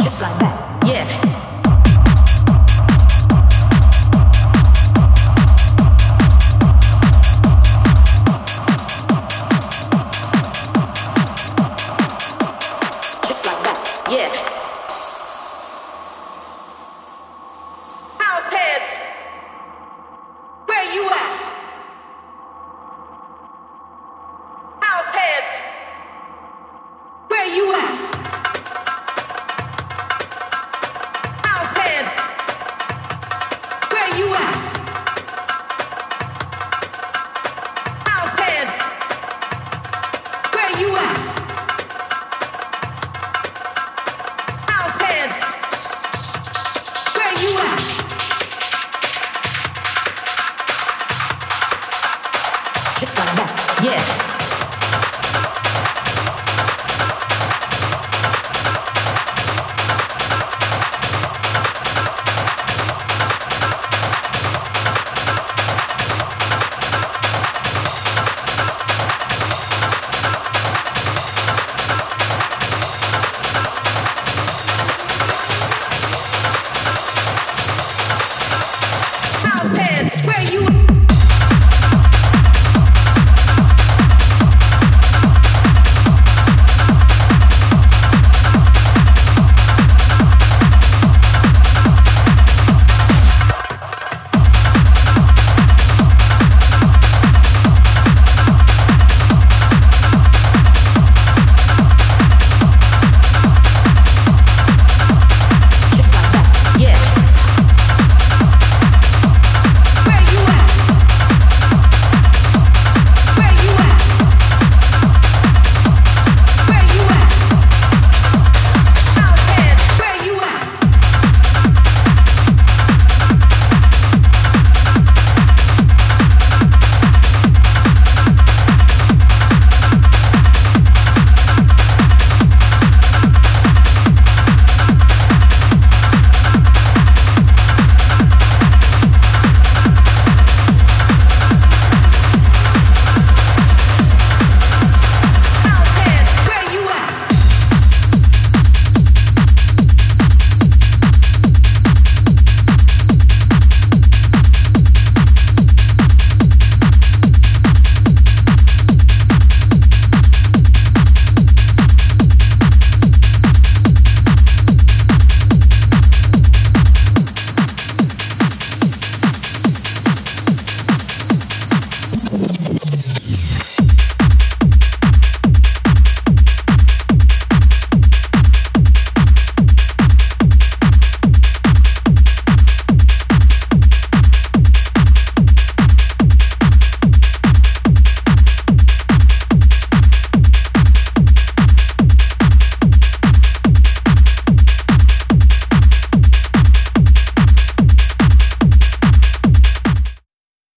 Just like that, yeah.